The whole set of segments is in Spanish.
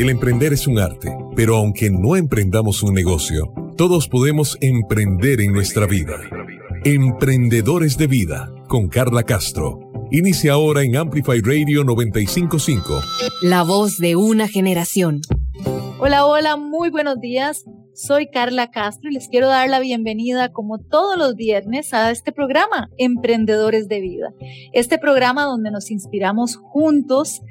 El emprender es un arte, pero aunque no emprendamos un negocio, todos podemos emprender en nuestra vida. Emprendedores de Vida, con Carla Castro. Inicia ahora en Amplify Radio 95.5. La voz de una generación. Hola, hola, muy buenos días. Soy Carla Castro y les quiero dar la bienvenida, como todos los viernes, a este programa Emprendedores de Vida. Este programa donde nos inspiramos juntos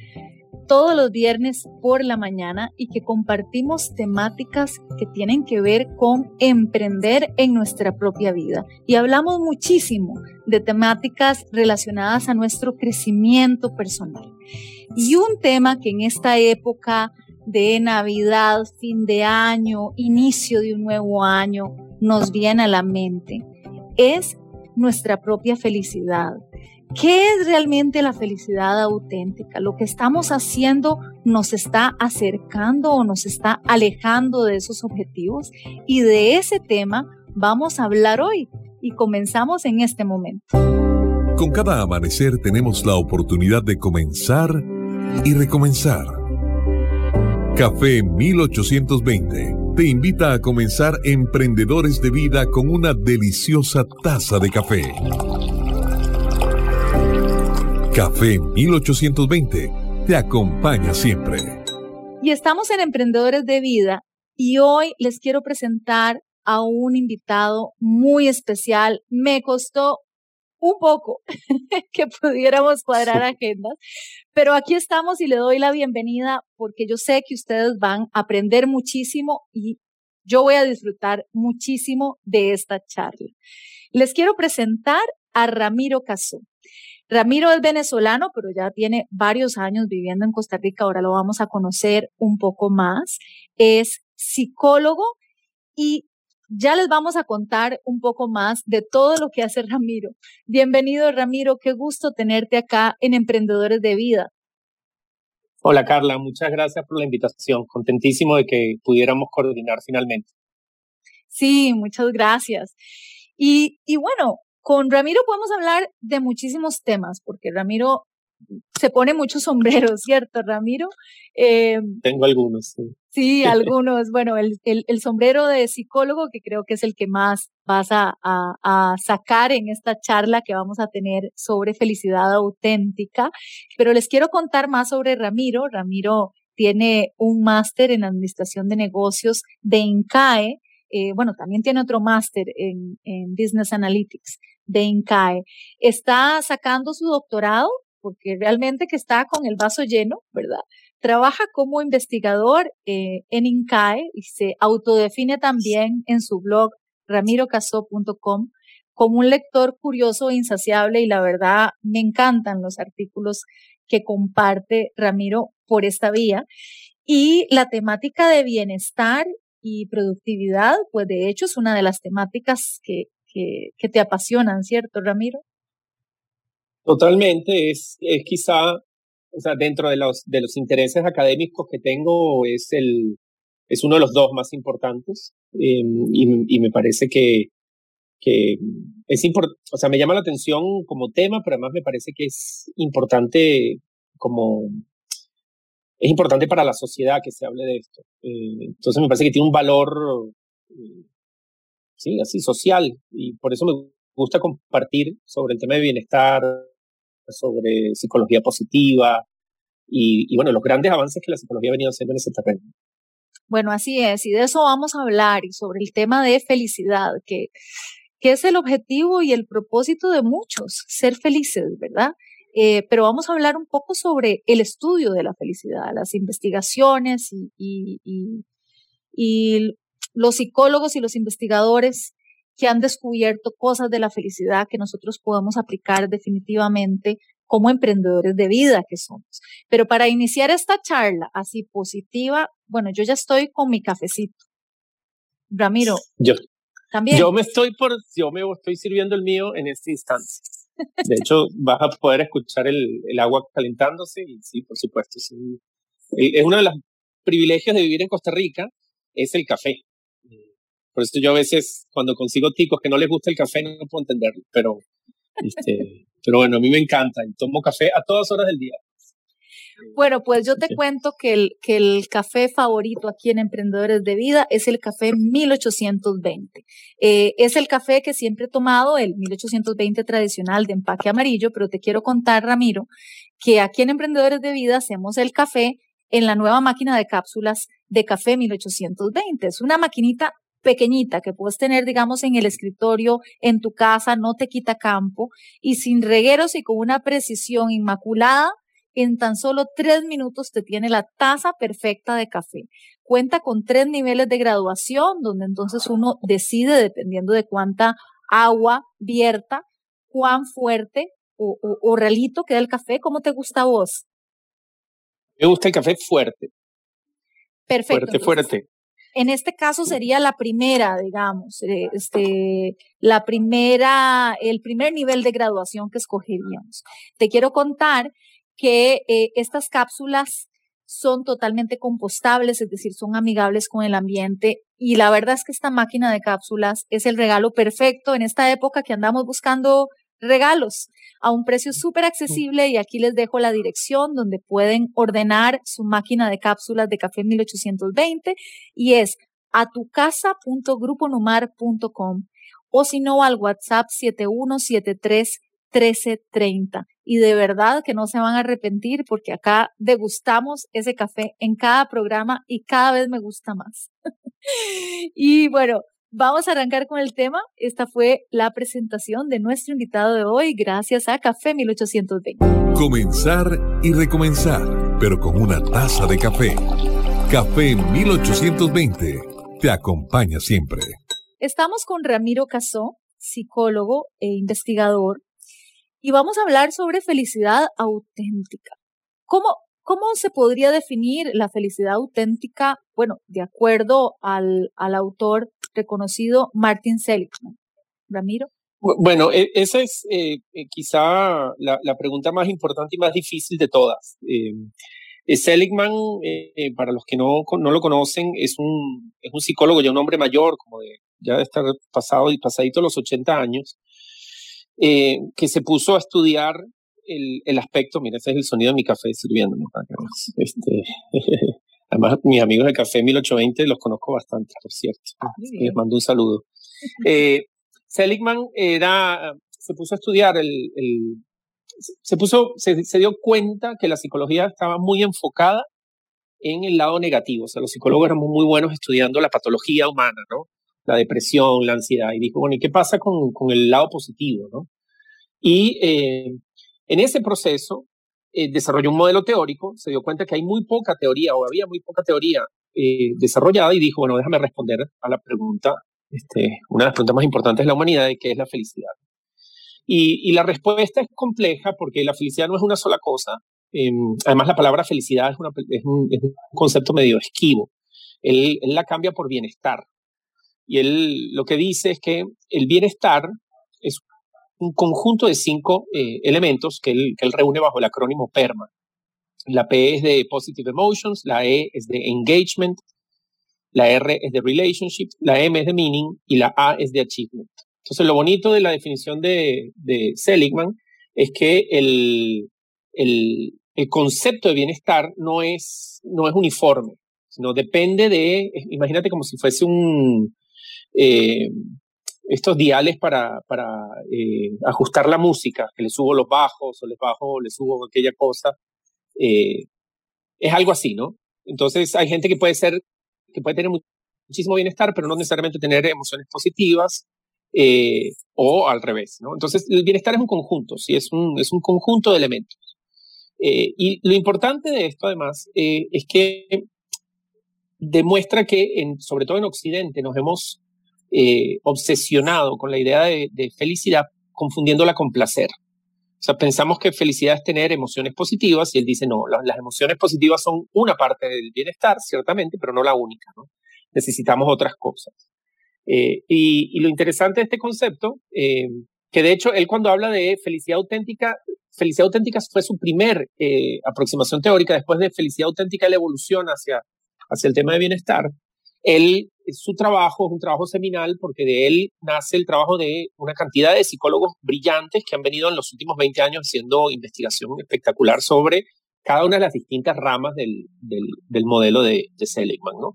todos los viernes por la mañana y que compartimos temáticas que tienen que ver con emprender en nuestra propia vida. Y hablamos muchísimo de temáticas relacionadas a nuestro crecimiento personal. Y un tema que en esta época de Navidad, fin de año, inicio de un nuevo año, nos viene a la mente, es nuestra propia felicidad. ¿Qué es realmente la felicidad auténtica? ¿Lo que estamos haciendo nos está acercando o nos está alejando de esos objetivos? Y de ese tema vamos a hablar hoy y comenzamos en este momento. Con cada amanecer tenemos la oportunidad de comenzar y recomenzar. Café 1820 te invita a comenzar Emprendedores de Vida con una deliciosa taza de café. Café 1820 te acompaña siempre. Y estamos en Emprendedores de Vida y hoy les quiero presentar a un invitado muy especial. Me costó un poco que pudiéramos cuadrar agendas, pero aquí estamos y le doy la bienvenida porque yo sé que ustedes van a aprender muchísimo y yo voy a disfrutar muchísimo de esta charla. Les quiero presentar a Ramiro Caso. Ramiro es venezolano, pero ya tiene varios años viviendo en Costa Rica. Ahora lo vamos a conocer un poco más. Es psicólogo y ya les vamos a contar un poco más de todo lo que hace Ramiro. Bienvenido, Ramiro. Qué gusto tenerte acá en Emprendedores de Vida. Hola, Carla. Muchas gracias por la invitación. Contentísimo de que pudiéramos coordinar finalmente. Sí, muchas gracias. Y bueno, con Ramiro podemos hablar de muchísimos temas, porque Ramiro se pone muchos sombreros, ¿cierto, Ramiro? Tengo algunos. Sí, sí, algunos. Bueno, el sombrero de psicólogo, que creo que es el que más vas a sacar en esta charla que vamos a tener sobre felicidad auténtica. Pero les quiero contar más sobre Ramiro. Ramiro tiene un máster en Administración de Negocios de INCAE. Bueno, también tiene otro máster en Business Analytics de INCAE. Está sacando su doctorado porque realmente que está con el vaso lleno, ¿verdad? Trabaja como investigador en INCAE y se autodefine también en su blog ramirocaso.com como un lector curioso e insaciable, y la verdad me encantan los artículos que comparte Ramiro por esta vía. Y la temática de bienestar y productividad, pues de hecho es una de las temáticas que te apasionan, ¿cierto, Ramiro? Totalmente, es quizá, o sea, dentro de los intereses académicos que tengo, es uno de los dos más importantes, y me parece que es importante, o sea, me llama la atención como tema, pero además me parece que es importante como... Es importante para la sociedad que se hable de esto. Entonces me parece que tiene un valor, sí, así, social. Y por eso me gusta compartir sobre el tema de bienestar, sobre psicología positiva y bueno, los grandes avances que la psicología ha venido haciendo en ese terreno. Bueno, así es. Y de eso vamos a hablar, y sobre el tema de felicidad, que es el objetivo y el propósito de muchos, ser felices, ¿verdad? Pero vamos a hablar un poco sobre el estudio de la felicidad, las investigaciones y los psicólogos y los investigadores que han descubierto cosas de la felicidad que nosotros podemos aplicar definitivamente como emprendedores de vida que somos. Pero para iniciar esta charla así positiva, bueno, yo ya estoy con mi cafecito. Ramiro, yo también. Yo me estoy sirviendo el mío en este instante. De hecho, vas a poder escuchar el agua calentándose y sí, por supuesto. Sí. Es uno de los privilegios de vivir en Costa Rica, es el café. Por eso yo a veces, cuando consigo ticos que no les gusta el café, no puedo entenderlo. Pero bueno, a mí me encanta y tomo café a todas horas del día. Bueno, pues yo te cuento que el café favorito aquí en Emprendedores de Vida es el café 1820. Es el café que siempre he tomado, el 1820 tradicional de empaque amarillo, pero te quiero contar, Ramiro, que aquí en Emprendedores de Vida hacemos el café en la nueva máquina de cápsulas de café 1820. Es una maquinita pequeñita que puedes tener, digamos, en el escritorio, en tu casa, no te quita campo, y sin regueros y con una precisión inmaculada, en tan solo 3 minutos te tiene la taza perfecta de café. Cuenta con 3 niveles de graduación, donde entonces uno decide, dependiendo de cuánta agua vierta, cuán fuerte o realito queda el café. ¿Cómo te gusta a vos? Me gusta el café fuerte. Perfecto. Fuerte, entonces, fuerte. En este caso sería la primera, digamos, el primer nivel de graduación que escogeríamos. Te quiero contar que estas cápsulas son totalmente compostables, es decir, son amigables con el ambiente, y la verdad es que esta máquina de cápsulas es el regalo perfecto en esta época que andamos buscando regalos a un precio súper accesible, y aquí les dejo la dirección donde pueden ordenar su máquina de cápsulas de café 1820, y es atucasa.gruponumar.com o si no al WhatsApp 7173 1330, y de verdad que no se van a arrepentir porque acá degustamos ese café en cada programa y cada vez me gusta más. Y bueno, vamos a arrancar con el tema. Esta fue la presentación de nuestro invitado de hoy, gracias a Café 1820. Comenzar y recomenzar, pero con una taza de café. Café 1820 te acompaña siempre. Estamos con Ramiro Caso, psicólogo e investigador, y vamos a hablar sobre felicidad auténtica. ¿Cómo se podría definir la felicidad auténtica? Bueno, de acuerdo al autor reconocido Martin Seligman. Ramiro. Bueno, esa es quizá la pregunta más importante y más difícil de todas. Seligman, para los que no lo conocen, es un psicólogo, ya un hombre mayor, ya de estar pasadito los 80 años, que se puso a estudiar el aspecto. Mira, ese es el sonido de mi café sirviéndome. Además, mis amigos del Café 1820 los conozco bastante, por cierto. Les mando un saludo. Seligman se dio cuenta que la psicología estaba muy enfocada en el lado negativo. O sea, los psicólogos éramos muy buenos estudiando la patología humana, ¿no? La depresión, la ansiedad. Y dijo, bueno, ¿y qué pasa con el lado positivo, ¿no? Y en ese proceso, desarrolló un modelo teórico, se dio cuenta que hay muy poca teoría, o había muy poca teoría desarrollada, y dijo, bueno, déjame responder a la pregunta, una de las preguntas más importantes de la humanidad, de qué es la felicidad. Y la respuesta es compleja porque la felicidad no es una sola cosa. Además, la palabra felicidad es un concepto medio esquivo. Él la cambia por bienestar. Y él lo que dice es que el bienestar es un conjunto de 5 elementos que él reúne bajo el acrónimo PERMA. La P es de Positive Emotions, la E es de Engagement, la R es de Relationship, la M es de Meaning y la A es de Achievement. Entonces, lo bonito de la definición de Seligman es que el concepto de bienestar no es uniforme, sino depende de, imagínate como si fuese estos diales para ajustar la música, que le subo los bajos, o les bajo, le subo aquella cosa. Es algo así, ¿no? Entonces hay gente que puede tener muchísimo bienestar, pero no necesariamente tener emociones positivas, o al revés, ¿no? Entonces el bienestar es un conjunto, sí, es un conjunto de elementos. Y lo importante de esto, además, es que demuestra que, sobre todo en Occidente, nos hemos obsesionado con la idea de felicidad, confundiéndola con placer. O sea, pensamos que felicidad es tener emociones positivas, y él dice, no, las emociones positivas son una parte del bienestar, ciertamente, pero no la única, ¿no? Necesitamos otras cosas. Y lo interesante de este concepto, que de hecho él cuando habla de felicidad auténtica fue su primer aproximación teórica. Después de felicidad auténtica, él evoluciona hacia el tema de bienestar. Su trabajo es un trabajo seminal porque de él nace el trabajo de una cantidad de psicólogos brillantes que han venido en los últimos 20 años haciendo investigación espectacular sobre cada una de las distintas ramas del modelo de Seligman, ¿no?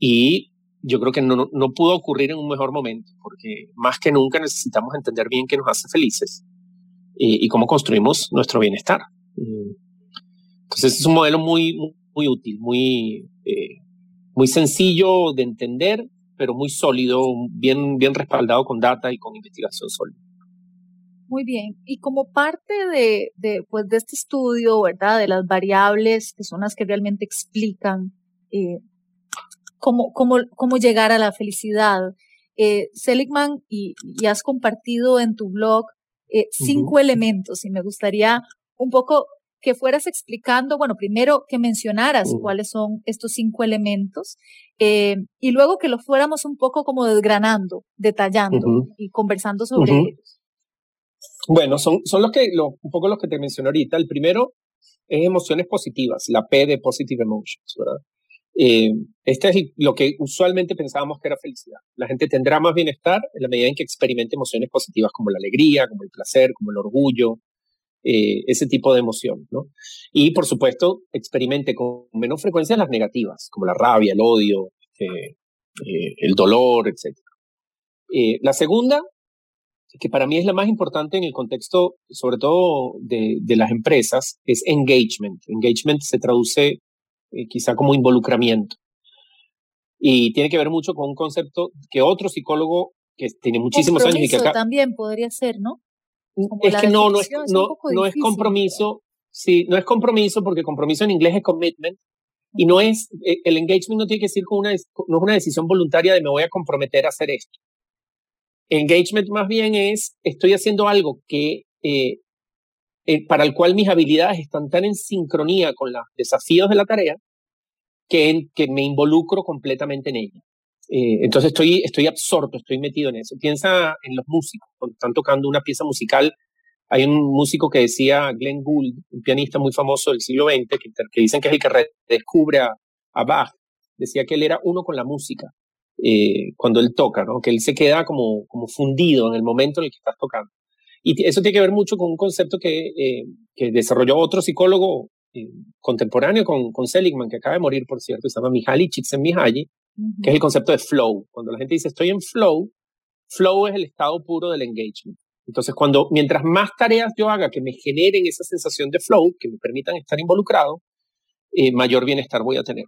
Y yo creo que no pudo ocurrir en un mejor momento, porque más que nunca necesitamos entender bien qué nos hace felices y cómo construimos nuestro bienestar. Entonces es un modelo muy útil, muy sencillo de entender, pero muy sólido, bien respaldado con data y con investigación sólida. Muy bien. Y como parte de este estudio, ¿verdad?, de las variables que son las que realmente explican cómo llegar a la felicidad, Seligman, y has compartido en tu blog 5 uh-huh. elementos, y me gustaría un poco que fueras explicando, bueno, primero que mencionaras cuáles son estos 5 elementos, y luego que los fuéramos un poco como desgranando, detallando y conversando sobre ellos. Bueno, son un poco los que te mencioné ahorita. El primero es emociones positivas, la P de Positive Emotions, ¿verdad? Este es lo que usualmente pensábamos que era felicidad. La gente tendrá más bienestar en la medida en que experimente emociones positivas como la alegría, como el placer, como el orgullo, ese tipo de emoción, ¿no? Y, por supuesto, experimente con menos frecuencia las negativas, como la rabia, el odio, el dolor, etc. La segunda, que para mí es la más importante en el contexto, sobre todo de las empresas, es engagement. Engagement se traduce quizá como involucramiento. Y tiene que ver mucho con un concepto que otro psicólogo que tiene muchísimos compromiso años y que acá... también podría ser, ¿no? Como es que no es compromiso, ¿verdad? Sí, no es compromiso, porque compromiso en inglés es commitment. Y no es, el engagement no tiene que decir no es una decisión voluntaria de me voy a comprometer a hacer esto. Engagement más bien es, estoy haciendo algo que para el cual mis habilidades están tan en sincronía con los desafíos de la tarea que me involucro completamente en ella. Entonces estoy absorto, estoy metido en eso. Piensa en los músicos, cuando están tocando una pieza musical. Hay un músico que decía, Glenn Gould, un pianista muy famoso del siglo XX, que dicen que es el que redescubre a Bach. Decía que él era uno con la música. Cuando él toca, ¿no? Que él se queda como fundido en el momento en el que estás tocando. Y eso tiene que ver mucho con un concepto que desarrolló otro psicólogo contemporáneo con Seligman, que acaba de morir, por cierto, se llama Mihaly Csikszentmihalyi, que es el concepto de flow. Cuando la gente dice estoy en flow, flow es el estado puro del engagement. Entonces, mientras más tareas yo haga que me generen esa sensación de flow, que me permitan estar involucrado, mayor bienestar voy a tener.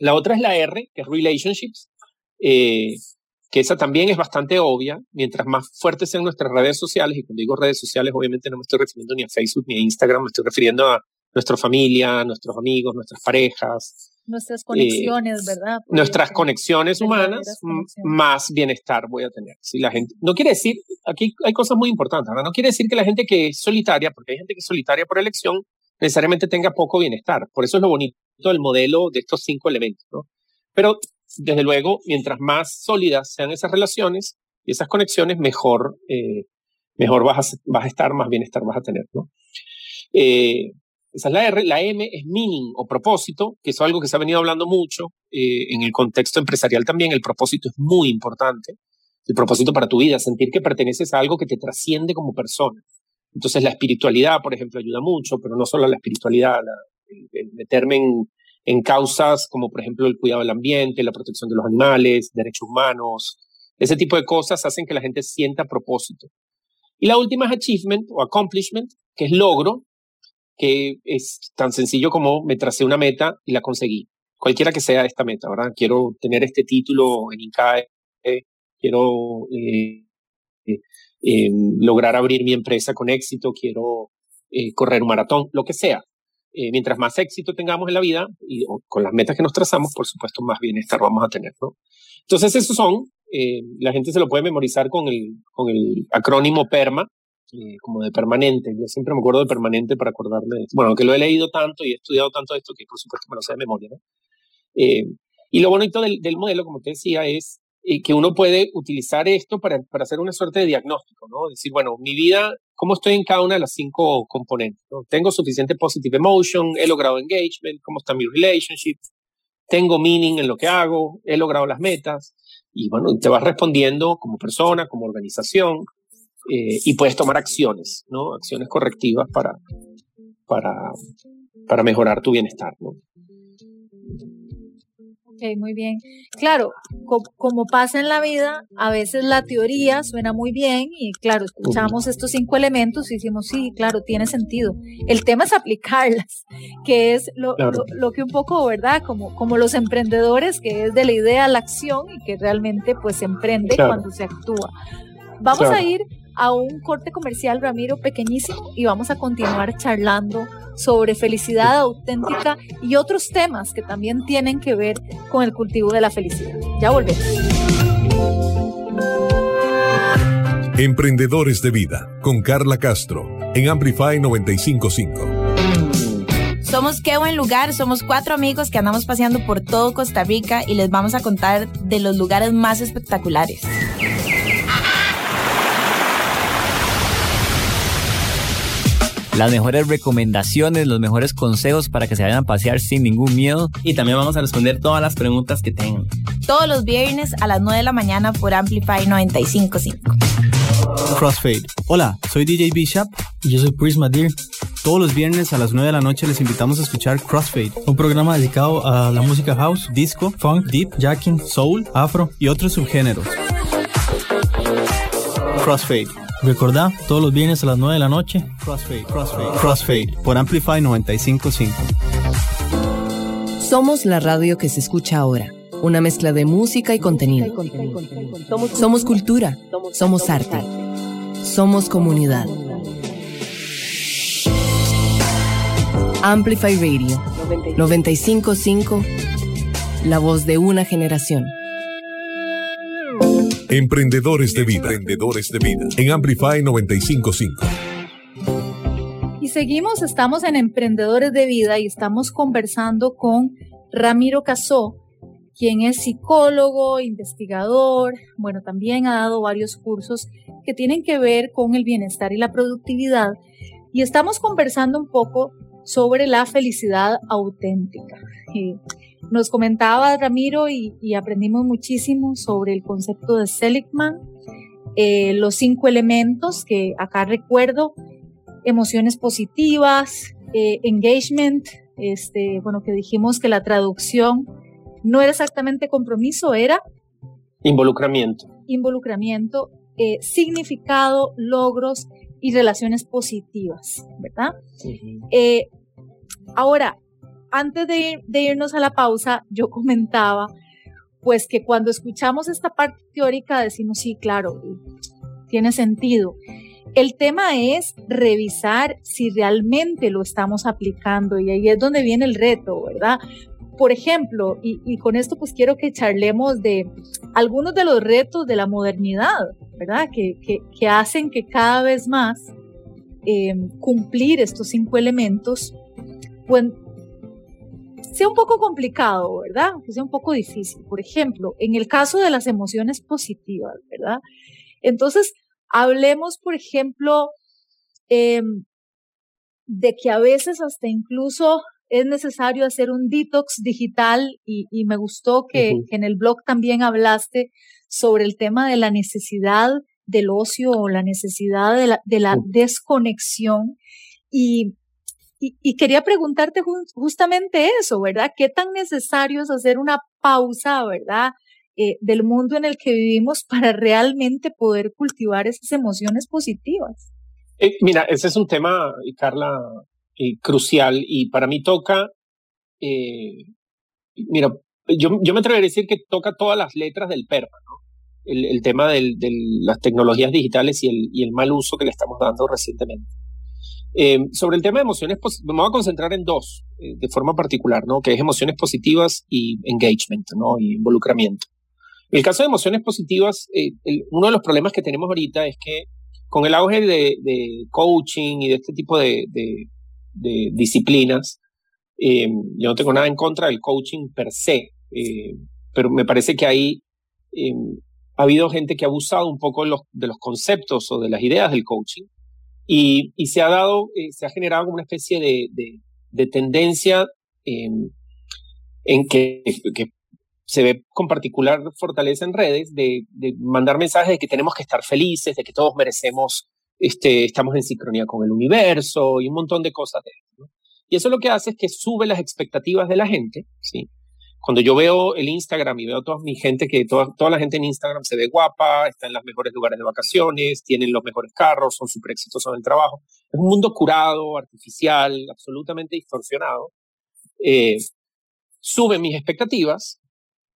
La otra es la R, que es relationships. Que esa también es bastante obvia. Mientras más fuertes sean nuestras redes sociales, y cuando digo redes sociales obviamente no me estoy refiriendo ni a Facebook ni a Instagram, me estoy refiriendo a nuestra familia, nuestros amigos, nuestras parejas, nuestras conexiones, ¿verdad? Porque nuestras conexiones humanas, más bienestar voy a tener. Si la gente, no quiere decir, aquí hay cosas muy importantes, ¿verdad? No quiere decir que la gente que es solitaria, porque hay gente que es solitaria por elección, necesariamente tenga poco bienestar. Por eso es lo bonito del modelo de estos 5 elementos, ¿no? Pero desde luego, mientras más sólidas sean esas relaciones y esas conexiones, mejor vas a estar, más bienestar vas a tener, ¿no? Esa es la R. La M es meaning o propósito, que es algo que se ha venido hablando mucho en el contexto empresarial también. El propósito es muy importante. El propósito para tu vida, sentir que perteneces a algo que te trasciende como persona. Entonces la espiritualidad, por ejemplo, ayuda mucho, pero no solo la espiritualidad, el meterme en causas como, por ejemplo, el cuidado del ambiente, la protección de los animales, derechos humanos. Ese tipo de cosas hacen que la gente sienta propósito. Y la última es achievement o accomplishment, que es logro, que es tan sencillo como me tracé una meta y la conseguí. Cualquiera que sea esta meta, ¿verdad? Quiero tener este título en INCAE, quiero lograr abrir mi empresa con éxito, quiero correr un maratón, lo que sea. Mientras más éxito tengamos en la vida y con las metas que nos trazamos, por supuesto, más bienestar vamos a tener, ¿no? Entonces, esos son, la gente se lo puede memorizar con el acrónimo PERMA, como de permanente. Yo siempre me acuerdo de permanente para acordarme de esto. Bueno, que lo he leído tanto y he estudiado tanto de esto que, por supuesto, me lo sé de memoria, ¿no? Y lo bonito del modelo, como te decía, es que uno puede utilizar esto para hacer una suerte de diagnóstico, ¿no? Decir, bueno, mi vida, ¿cómo estoy en cada una de las 5 componentes? ¿No? ¿Tengo suficiente positive emotion? ¿He logrado engagement? ¿Cómo está mi relationship? ¿Tengo meaning en lo que hago? ¿He logrado las metas? Y bueno, te vas respondiendo como persona, como organización, y puedes tomar acciones, ¿no? Acciones correctivas para, para mejorar tu bienestar, ¿no? Ok, muy bien. Claro, como pasa en la vida, a veces la teoría suena muy bien y claro, escuchamos estos 5 elementos y decimos, sí, claro, tiene sentido. El tema es aplicarlas, que es lo que un poco, ¿verdad? Como los emprendedores, que es de la idea a la acción y que realmente pues se emprende cuando se actúa. Vamos a ir a un corte comercial, Ramiro, pequeñísimo, y vamos a continuar charlando sobre felicidad auténtica y otros temas que también tienen que ver con el cultivo de la felicidad. Ya volvemos. Emprendedores de Vida, con Carla Castro, en Amplify 95.5. Somos Qué Buen Lugar, somos 4 amigos que andamos paseando por todo Costa Rica y les vamos a contar de los lugares más espectaculares. Las mejores recomendaciones, los mejores consejos para que se vayan a pasear sin ningún miedo. Y también vamos a responder todas las preguntas que tengan. Todos los viernes a las 9 de la mañana por Amplify 95.5. Crossfade. Hola, soy DJ Bishop. Y yo soy Prisma Deer. Todos los viernes a las 9 de la noche les invitamos a escuchar Crossfade, un programa dedicado a la música house, disco, funk, deep, jacking, soul, afro y otros subgéneros. Crossfade. Recordá, todos los viernes a las 9 de la noche, Crossfade, por Amplify 95.5. Somos la radio que se escucha ahora, una mezcla de música y contenido. Somos cultura, somos arte, somos comunidad. Amplify Radio 95.5, la voz de una generación. Emprendedores de vida. En Amplify 95.5. Y seguimos, estamos en Emprendedores de Vida y estamos conversando con Ramiro Caso, quien es psicólogo, investigador, bueno, también ha dado varios cursos que tienen que ver con el bienestar y la productividad. Y estamos conversando un poco sobre la felicidad auténtica. Nos comentaba Ramiro y aprendimos muchísimo sobre el concepto de Seligman, los 5 elementos que acá recuerdo, emociones positivas, engagement, que dijimos que la traducción no era exactamente compromiso, era involucramiento, significado, logros y relaciones positivas, ¿verdad? Uh-huh. Ahora, antes de irnos a la pausa, yo comentaba, pues que cuando escuchamos esta parte teórica decimos, sí, claro, tiene sentido. El tema es revisar si realmente lo estamos aplicando y ahí es donde viene el reto, ¿verdad? Por ejemplo, y con esto pues quiero que charlemos de algunos de los retos de la modernidad, ¿verdad? Que hacen que cada vez más cumplir estos 5 elementos, pues, sea un poco complicado, ¿verdad? Que sea un poco difícil. Por ejemplo, en el caso de las emociones positivas, ¿verdad? Entonces, hablemos, por ejemplo, de que a veces hasta incluso es necesario hacer un detox digital y me gustó que en el blog también hablaste sobre el tema de la necesidad del ocio o la necesidad de la desconexión y quería preguntarte justamente eso, ¿verdad? ¿Qué tan necesario es hacer una pausa, ¿verdad? Del mundo en el que vivimos para realmente poder cultivar esas emociones positivas. Mira, ese es un tema, Carla, crucial y para mí toca, yo me atrevería a decir que toca todas las letras del PERMA, ¿no? El tema de las tecnologías digitales y el mal uso que le estamos dando recientemente. Sobre el tema de emociones, me voy a concentrar en 2 de forma particular, ¿no? Que es emociones positivas y engagement, ¿no? Y involucramiento. En el caso de emociones positivas, uno de los problemas que tenemos ahorita es que con el auge de coaching y de este tipo de disciplinas, yo no tengo nada en contra del coaching per se, pero me parece que ahí ha habido gente que ha abusado un poco de los conceptos o de las ideas del coaching. Y se ha generado como una especie de tendencia en que se ve con particular fortaleza en redes de mandar mensajes de que tenemos que estar felices, de que todos merecemos estamos en sincronía con el universo y un montón de cosas de esto, ¿no? Y eso lo que hace es que sube las expectativas de la gente, ¿sí? Cuando yo veo el Instagram y veo toda mi gente, que toda la gente en Instagram se ve guapa, está en los mejores lugares de vacaciones, tienen los mejores carros, son súper exitosos en el trabajo. Es un mundo curado, artificial, absolutamente distorsionado. Suben mis expectativas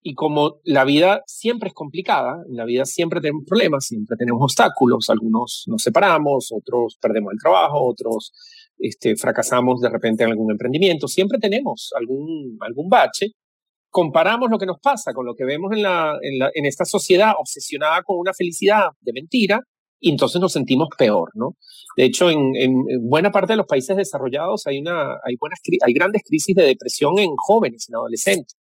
y como la vida siempre es complicada, en la vida siempre tenemos problemas, siempre tenemos obstáculos, algunos nos separamos, otros perdemos el trabajo, otros fracasamos de repente en algún emprendimiento, siempre tenemos algún bache. Comparamos lo que nos pasa con lo que vemos en esta sociedad obsesionada con una felicidad de mentira y entonces nos sentimos peor, ¿no? De hecho, en buena parte de los países desarrollados hay grandes crisis de depresión en jóvenes, en adolescentes.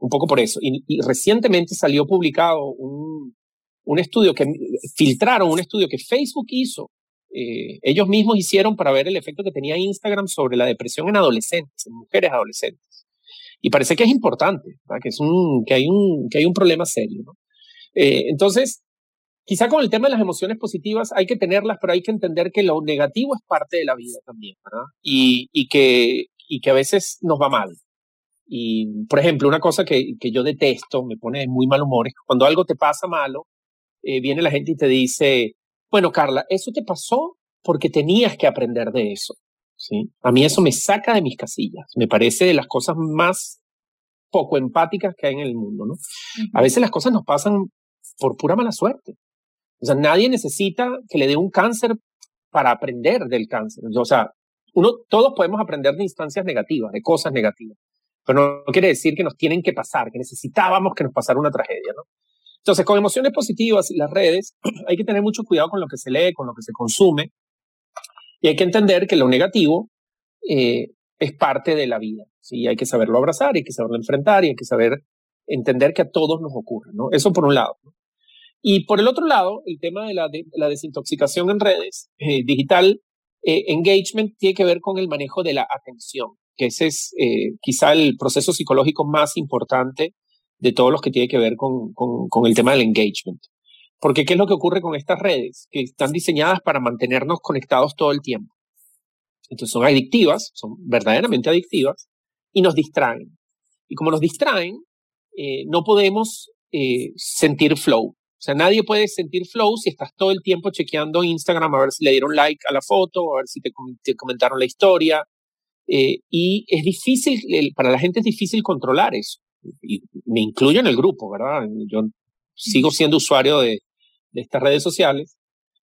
Un poco por eso. Y recientemente salió publicado un estudio que filtraron, un estudio que Facebook hizo. Ellos mismos hicieron para ver el efecto que tenía Instagram sobre la depresión en adolescentes, en mujeres adolescentes. Y parece que es importante, ¿verdad? Que hay un problema serio, ¿no? Entonces, quizá con el tema de las emociones positivas hay que tenerlas, pero hay que entender que lo negativo es parte de la vida también, ¿verdad? Y que a veces nos va mal. Y, por ejemplo, una cosa que yo detesto, me pone de muy mal humor, es que cuando algo te pasa malo, viene la gente y te dice, bueno, Carla, eso te pasó porque tenías que aprender de eso. ¿Sí? A mí eso me saca de mis casillas. Me parece de las cosas más poco empáticas que hay en el mundo, ¿no? A veces las cosas nos pasan por pura mala suerte. O sea, nadie necesita que le dé un cáncer para aprender del cáncer. O sea, todos podemos aprender de instancias negativas, de cosas negativas. Pero no quiere decir que nos tienen que pasar, que necesitábamos que nos pasara una tragedia, ¿no? Entonces, con emociones positivas y las redes, hay que tener mucho cuidado con lo que se lee, con lo que se consume. Y hay que entender que lo negativo es parte de la vida, ¿sí? Hay que saberlo abrazar, hay que saberlo enfrentar y hay que saber entender que a todos nos ocurre, ¿no? Eso por un lado, ¿no? Y por el otro lado, el tema de la desintoxicación en redes, digital, engagement, tiene que ver con el manejo de la atención, que ese es quizá el proceso psicológico más importante de todos los que tiene que ver con el tema del engagement. Porque ¿qué es lo que ocurre con estas redes? Que están diseñadas para mantenernos conectados todo el tiempo. Entonces son adictivas, son verdaderamente adictivas, y nos distraen. Y como nos distraen, no podemos sentir flow. O sea, nadie puede sentir flow si estás todo el tiempo chequeando Instagram a ver si le dieron like a la foto, a ver si te comentaron la historia. Y es difícil, para la gente es difícil controlar eso. Y me incluyo en el grupo, ¿verdad? Yo sigo siendo usuario de estas redes sociales,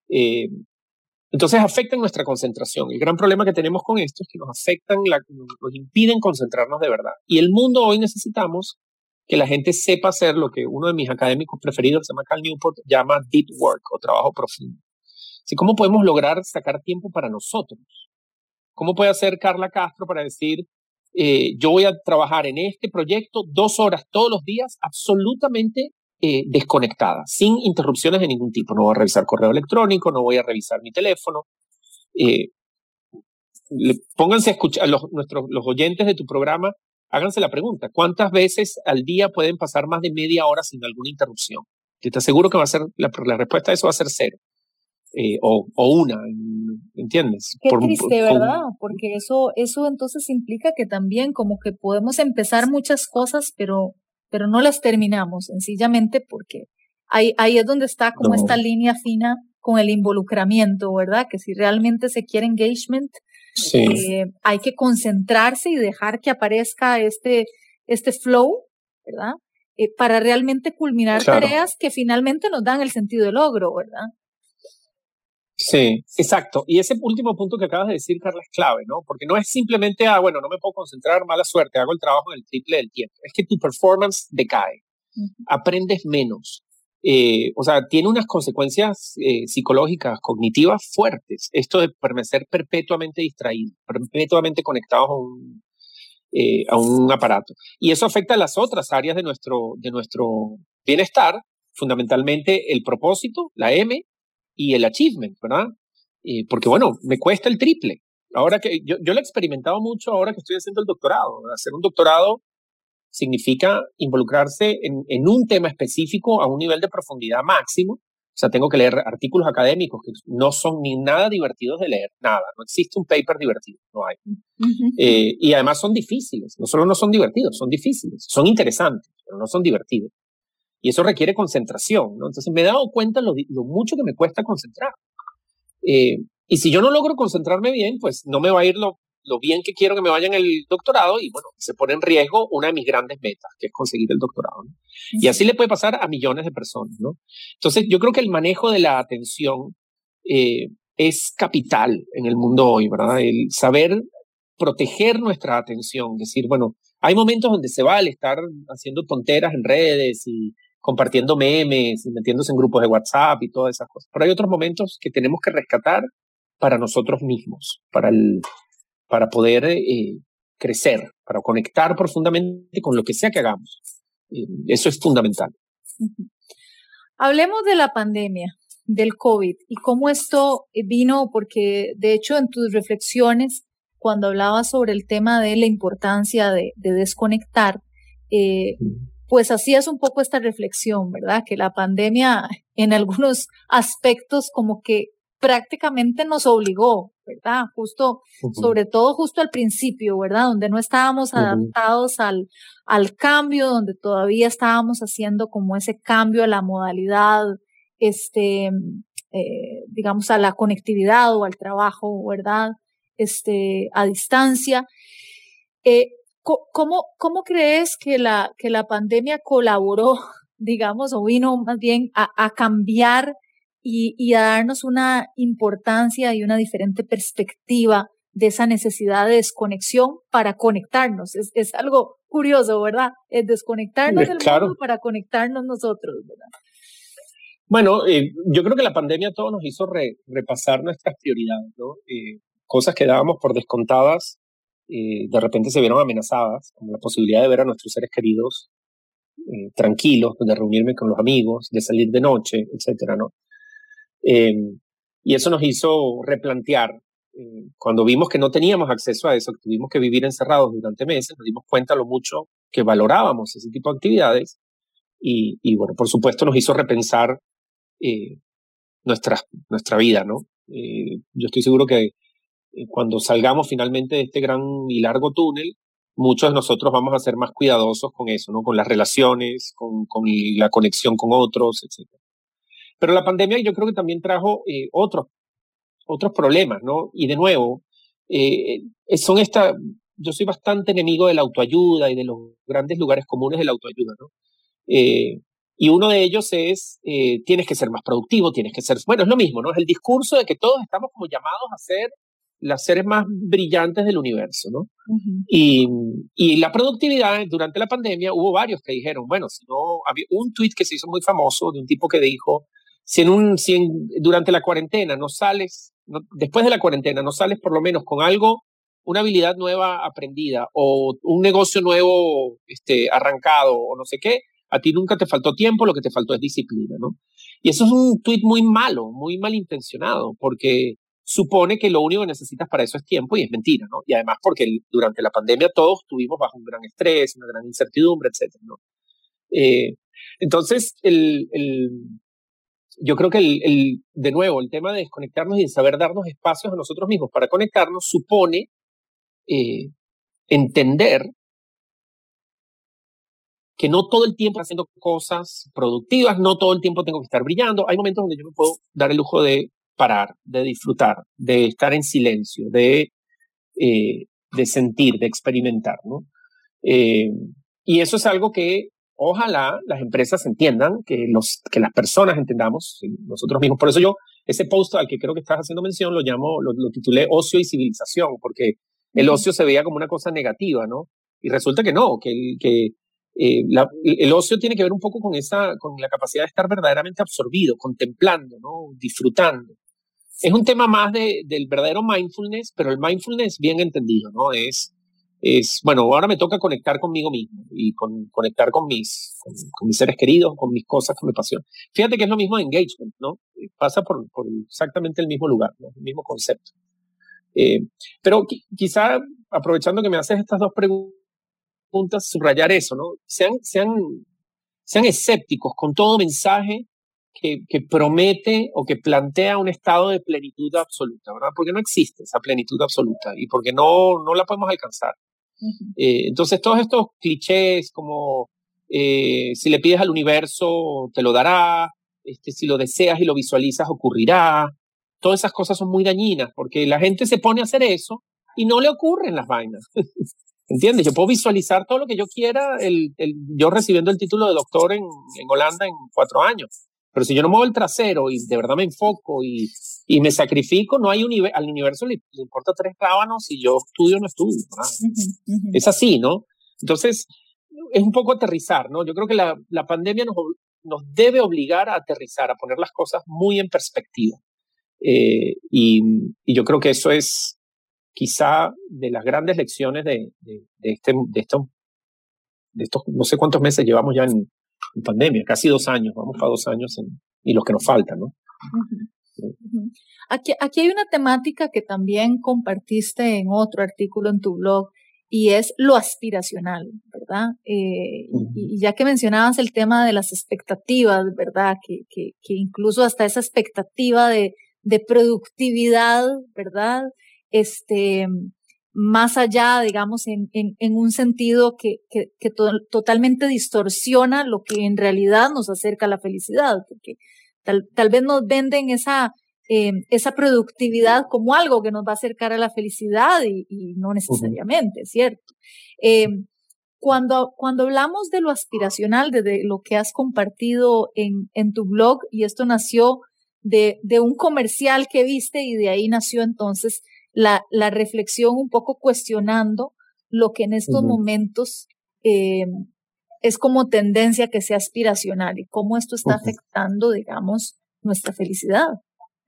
entonces afectan nuestra concentración. El gran problema que tenemos con esto es que nos afectan, nos impiden concentrarnos de verdad. Y el mundo hoy necesitamos que la gente sepa hacer lo que uno de mis académicos preferidos, se llama Cal Newport, llama deep work o trabajo profundo. Así, ¿cómo podemos lograr sacar tiempo para nosotros? ¿Cómo puede hacer Carla Castro para decir, yo voy a trabajar en este proyecto 2 horas todos los días absolutamente desconectada, sin interrupciones de ningún tipo? No voy a revisar correo electrónico, no voy a revisar mi teléfono. Pónganse a escuchar, los oyentes de tu programa, háganse la pregunta, ¿cuántas veces al día pueden pasar más de media hora sin alguna interrupción? Yo te aseguro que va a ser, la respuesta a eso va a ser 0. O una, ¿entiendes? Qué triste, ¿verdad? Porque eso entonces implica que también como que podemos empezar muchas cosas, pero no las terminamos, sencillamente porque ahí es donde está como esta línea fina con el involucramiento, ¿verdad? Que si realmente se quiere engagement, sí, hay que concentrarse y dejar que aparezca este flow, ¿verdad? Para realmente culminar, claro, tareas que finalmente nos dan el sentido de logro, ¿verdad? Sí, exacto. Y ese último punto que acabas de decir, Carla, es clave, ¿no? Porque no es simplemente, bueno, no me puedo concentrar, mala suerte, hago el trabajo en el triple del tiempo. Es que tu performance decae, aprendes menos. O sea, tiene unas consecuencias psicológicas, cognitivas fuertes. Esto de permanecer perpetuamente distraído, perpetuamente conectados a un aparato. Y eso afecta a las otras áreas de nuestro bienestar, fundamentalmente el propósito, la M, y el achievement, ¿verdad? Porque, bueno, me cuesta el triple. Ahora que yo lo he experimentado mucho ahora que estoy haciendo el doctorado. Hacer un doctorado significa involucrarse en un tema específico a un nivel de profundidad máximo O sea, tengo que leer artículos académicos que no son ni nada divertidos de leer, nada. No existe un paper divertido, no hay. Uh-huh. Y además son difíciles. No solo no son divertidos, son difíciles. Son interesantes, pero no son divertidos. Y eso requiere concentración, ¿no? Entonces me he dado cuenta lo mucho que me cuesta concentrar. Y si yo no logro concentrarme bien, pues no me va a ir lo bien que quiero que me vaya en el doctorado, y bueno, se pone en riesgo una de mis grandes metas, que es conseguir el doctorado, ¿no? Y así le puede pasar a millones de personas, ¿no? Entonces yo creo que el manejo de la atención es capital en el mundo hoy, ¿verdad? El saber proteger nuestra atención, decir, bueno, hay momentos donde se vale estar haciendo tonteras en redes y compartiendo memes y metiéndose en grupos de WhatsApp y todas esas cosas, pero hay otros momentos que tenemos que rescatar para nosotros mismos, para poder crecer, para conectar profundamente con lo que sea que hagamos. Eso es fundamental. Uh-huh. Hablemos de la pandemia, del COVID, y cómo esto vino, porque de hecho en tus reflexiones, cuando hablabas sobre el tema de la importancia de desconectar, pues hacías un poco esta reflexión, ¿verdad? Que la pandemia en algunos aspectos como que prácticamente nos obligó, ¿verdad? Justo, uh-huh. sobre todo justo al principio, ¿verdad? Donde no estábamos adaptados al cambio, donde todavía estábamos haciendo como ese cambio a la modalidad, digamos, a la conectividad o al trabajo, ¿verdad? A distancia. ¿Cómo crees que la pandemia colaboró, digamos, o vino más bien a cambiar y a darnos una importancia y una diferente perspectiva de esa necesidad de desconexión para conectarnos? Es algo curioso, ¿verdad? Es desconectarnos del mundo para conectarnos nosotros, ¿verdad? Bueno, yo creo que la pandemia a todos nos hizo repasar nuestras prioridades, ¿no? Cosas que dábamos por descontadas, de repente se vieron amenazadas, como la posibilidad de ver a nuestros seres queridos tranquilos, de reunirme con los amigos, de salir de noche, etcétera, ¿no? Y eso nos hizo replantear, cuando vimos que no teníamos acceso a eso, que tuvimos que vivir encerrados durante meses, nos dimos cuenta lo mucho que valorábamos ese tipo de actividades y bueno, por supuesto nos hizo repensar nuestra vida, ¿no? Yo estoy seguro que cuando salgamos finalmente de este gran y largo túnel, muchos de nosotros vamos a ser más cuidadosos con eso, ¿no? Con las relaciones, con la conexión con otros, etcétera. Pero la pandemia yo creo que también trajo otros problemas, ¿no? Y de nuevo, yo soy bastante enemigo de la autoayuda y de los grandes lugares comunes de la autoayuda, ¿no? Y uno de ellos es, tienes que ser más productivo, bueno, es lo mismo, ¿no? Es el discurso de que todos estamos como llamados a ser los seres más brillantes del universo, ¿no? Uh-huh. Y la productividad, durante la pandemia hubo varios que dijeron, bueno, si no, había un tuit que se hizo muy famoso de un tipo que dijo, durante la cuarentena no sales, después de la cuarentena no sales por lo menos con algo, una habilidad nueva aprendida o un negocio nuevo arrancado o no sé qué, a ti nunca te faltó tiempo, lo que te faltó es disciplina, ¿no? Y eso es un tuit muy malo, muy malintencionado, porque supone que lo único que necesitas para eso es tiempo y es mentira, ¿no? Y además porque durante la pandemia todos estuvimos bajo un gran estrés, una gran incertidumbre, etc., ¿no? Entonces, yo creo que de nuevo, el tema de desconectarnos y de saber darnos espacios a nosotros mismos para conectarnos supone entender que no todo el tiempo haciendo cosas productivas, no todo el tiempo tengo que estar brillando. Hay momentos donde yo me puedo dar el lujo de parar, de disfrutar, de estar en silencio, de sentir, de experimentar, ¿no? Y eso es algo que ojalá las empresas entiendan, que las personas entendamos, nosotros mismos. Por eso yo, ese post al que creo que estás haciendo mención, lo titulé Ocio y Civilización, porque el ocio se veía como una cosa negativa, ¿no? Y resulta que no, el ocio tiene que ver un poco con la capacidad de estar verdaderamente absorbido, contemplando, ¿no? Disfrutando. Es un tema más del verdadero mindfulness, pero el mindfulness bien entendido, ¿no? Es bueno, ahora me toca conectar conmigo mismo y conectar con mis seres queridos, con mis cosas, con mi pasión. Fíjate que es lo mismo de engagement, ¿no? Pasa por exactamente el mismo lugar, ¿no? El mismo concepto. Pero quizá, aprovechando que me haces estas dos preguntas, subrayar eso, ¿no? Sean escépticos con todo mensaje que promete o que plantea un estado de plenitud absoluta, ¿verdad? Porque no existe esa plenitud absoluta y porque no la podemos alcanzar. Uh-huh. Entonces todos estos clichés como si le pides al universo te lo dará, si lo deseas y lo visualizas ocurrirá, todas esas cosas son muy dañinas porque la gente se pone a hacer eso y no le ocurren las vainas. ¿Entiendes? Yo puedo visualizar todo lo que yo quiera, yo recibiendo el título de doctor en Holanda en 4 años. Pero si yo no muevo el trasero y de verdad me enfoco y me sacrifico, no hay al universo le importa 3 rábanos si yo estudio o no estudio. Uh-huh, uh-huh. Es así, ¿no? Entonces, es un poco aterrizar, ¿no? Yo creo que la pandemia nos debe obligar a aterrizar, a poner las cosas muy en perspectiva. Y yo creo que eso es quizá de las grandes lecciones de estos, no sé cuántos meses llevamos ya en pandemia, casi 2 años, vamos para 2 años y los que nos faltan, ¿no? Uh-huh. Sí. Uh-huh. Aquí hay una temática que también compartiste en otro artículo en tu blog y es lo aspiracional, ¿verdad? Uh-huh. Y ya que mencionabas el tema de las expectativas, ¿verdad? Que incluso hasta esa expectativa de productividad, ¿verdad? Más allá, digamos, en un sentido que totalmente distorsiona lo que en realidad nos acerca a la felicidad, porque tal vez nos venden esa productividad como algo que nos va a acercar a la felicidad y no necesariamente, uh-huh. ¿Cierto? Cuando hablamos de lo aspiracional, de lo que has compartido en tu blog, y esto nació de un comercial que viste y de ahí nació entonces la reflexión un poco cuestionando lo que en estos uh-huh. momentos es como tendencia que sea aspiracional y cómo esto está uh-huh. afectando, digamos, nuestra felicidad.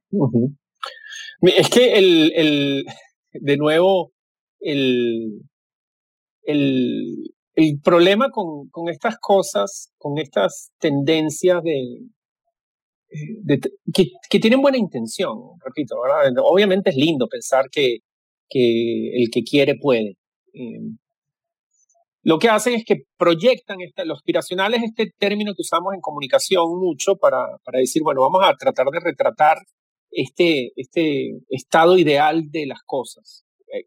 Uh-huh. Es que el problema con estas cosas, con estas tendencias que tienen buena intención, repito, ¿verdad? Obviamente es lindo pensar que el que quiere puede. Lo que hacen es que proyectan los aspiracionales, este término que usamos en comunicación mucho para decir, bueno, vamos a tratar de retratar este estado ideal de las cosas,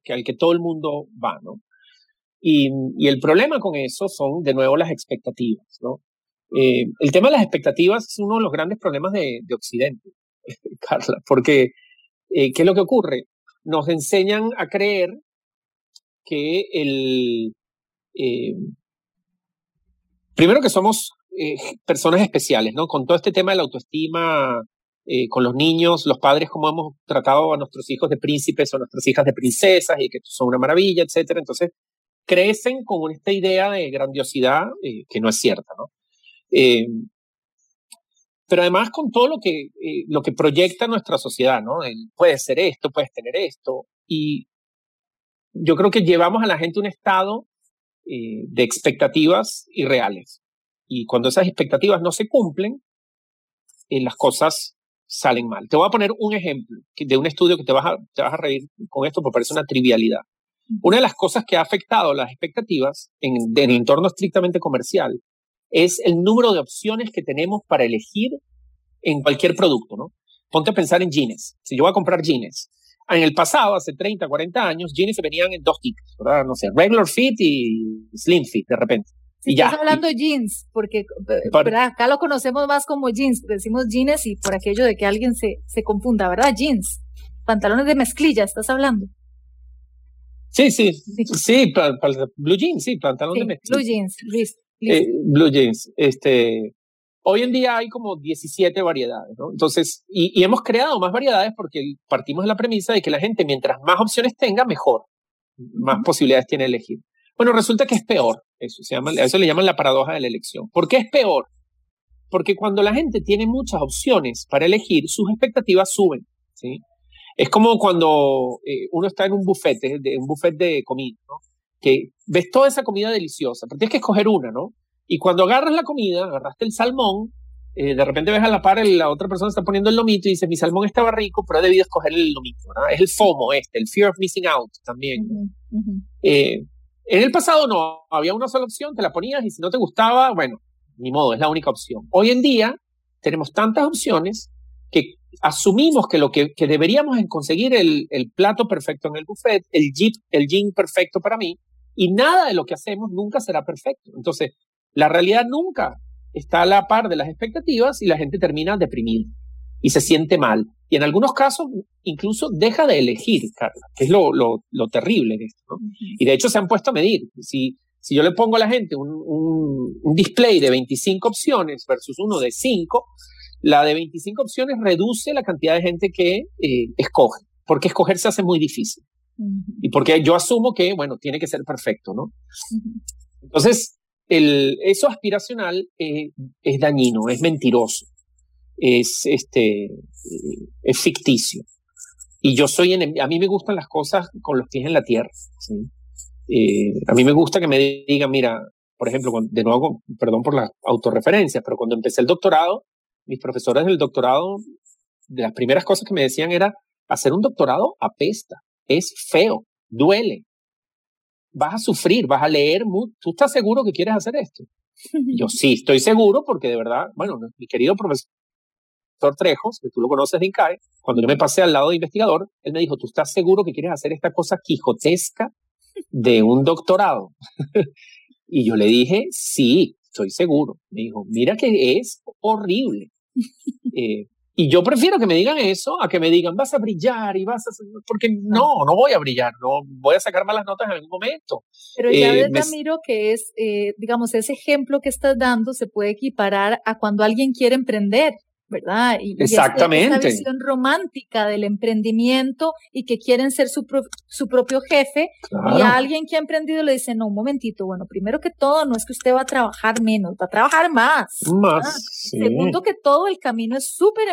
al que todo el mundo va, ¿no? Y el problema con eso son, de nuevo, las expectativas, ¿no? El tema de las expectativas es uno de los grandes problemas de Occidente, Carla, porque ¿qué es lo que ocurre? Nos enseñan a creer que primero que somos personas especiales, ¿no? Con todo este tema de la autoestima, con los niños, los padres, cómo hemos tratado a nuestros hijos de príncipes o a nuestras hijas de princesas y que son una maravilla, etcétera. Entonces, crecen con esta idea de grandiosidad que no es cierta, ¿no? Pero además con todo lo que proyecta nuestra sociedad, ¿no? Puedes ser esto, puedes tener esto, y yo creo que llevamos a la gente a un estado de expectativas irreales, y cuando esas expectativas no se cumplen, las cosas salen mal. Te voy a poner un ejemplo de un estudio que te vas a reír con esto porque parece una trivialidad. Una de las cosas que ha afectado las expectativas en el entorno estrictamente comercial es el número de opciones que tenemos para elegir en cualquier producto, ¿no? Ponte a pensar en jeans. Si yo voy a comprar jeans, en el pasado, hace 30, 40 años, jeans se venían en 2 tipos, ¿verdad? No sé, regular fit y slim fit, de repente. Si estás hablando de jeans, porque acá lo conocemos más como jeans, decimos jeans y por aquello de que alguien se confunda, ¿verdad? Jeans, pantalones de mezclilla, estás hablando. Sí, blue jeans, sí, pantalón de mezclilla. Blue jeans, listo. Blue jeans. Hoy en día hay como 17 variedades, ¿no? Entonces, y hemos creado más variedades porque partimos de la premisa de que la gente, mientras más opciones tenga, mejor, más posibilidades tiene de elegir. Bueno, resulta que es peor. Eso le llaman la paradoja de la elección. ¿Por qué es peor? Porque cuando la gente tiene muchas opciones para elegir, sus expectativas suben, ¿sí? Es como cuando uno está en un buffet de comida, ¿no? Que ves toda esa comida deliciosa, pero tienes que escoger una, ¿no? Y cuando agarras la comida, agarraste el salmón, de repente ves a la par, la otra persona está poniendo el lomito y dices, mi salmón estaba rico, pero he debido escoger el lomito, ¿verdad? Es el FOMO el Fear of Missing Out también. Uh-huh, uh-huh. En el pasado no, había una sola opción, te la ponías y si no te gustaba, bueno, ni modo, es la única opción. Hoy en día tenemos tantas opciones que asumimos que lo que deberíamos es conseguir el plato perfecto en el buffet, el jean perfecto para mí, y nada de lo que hacemos nunca será perfecto. Entonces, la realidad nunca está a la par de las expectativas y la gente termina deprimida y se siente mal. Y en algunos casos incluso deja de elegir, Carla, que es lo terrible de esto, ¿no? Y de hecho se han puesto a medir. Si yo le pongo a la gente un display de 25 opciones versus uno de 5, la de 25 opciones reduce la cantidad de gente que escoge, porque escoger se hace muy difícil. Uh-huh. Y porque yo asumo que, bueno, tiene que ser perfecto, ¿no? Uh-huh. Entonces, eso aspiracional es dañino, es mentiroso, es ficticio. Y yo a mí me gustan las cosas con los pies en la tierra, ¿sí? A mí me gusta que me digan, mira, por ejemplo, de nuevo, perdón por las autorreferencias, pero cuando empecé el doctorado, mis profesores del doctorado, de las primeras cosas que me decían era, hacer un doctorado apesta, es feo, duele, vas a sufrir, vas a leer mucho, ¿tú estás seguro que quieres hacer esto? Y yo sí, estoy seguro porque de verdad, bueno, mi querido profesor Trejos, que tú lo conoces de INCAE, cuando yo me pasé al lado de investigador, él me dijo, ¿tú estás seguro que quieres hacer esta cosa quijotesca de un doctorado? Y yo le dije, sí, estoy seguro. Me dijo, mira que es horrible. Y yo prefiero que me digan eso a que me digan, vas a brillar y vas a... Porque no voy a brillar, no voy a sacar malas notas en algún momento. Pero ya ves, Ramiro, que es, digamos, ese ejemplo que estás dando se puede equiparar a cuando alguien quiere emprender, ¿verdad? Y exactamente. Esta visión romántica del emprendimiento y que quieren ser su propio jefe, claro. Y a alguien que ha emprendido le dicen, no, un momentito, bueno, primero que todo, no es que usted va a trabajar menos, va a trabajar más. Sí. Segundo que todo, el camino es súper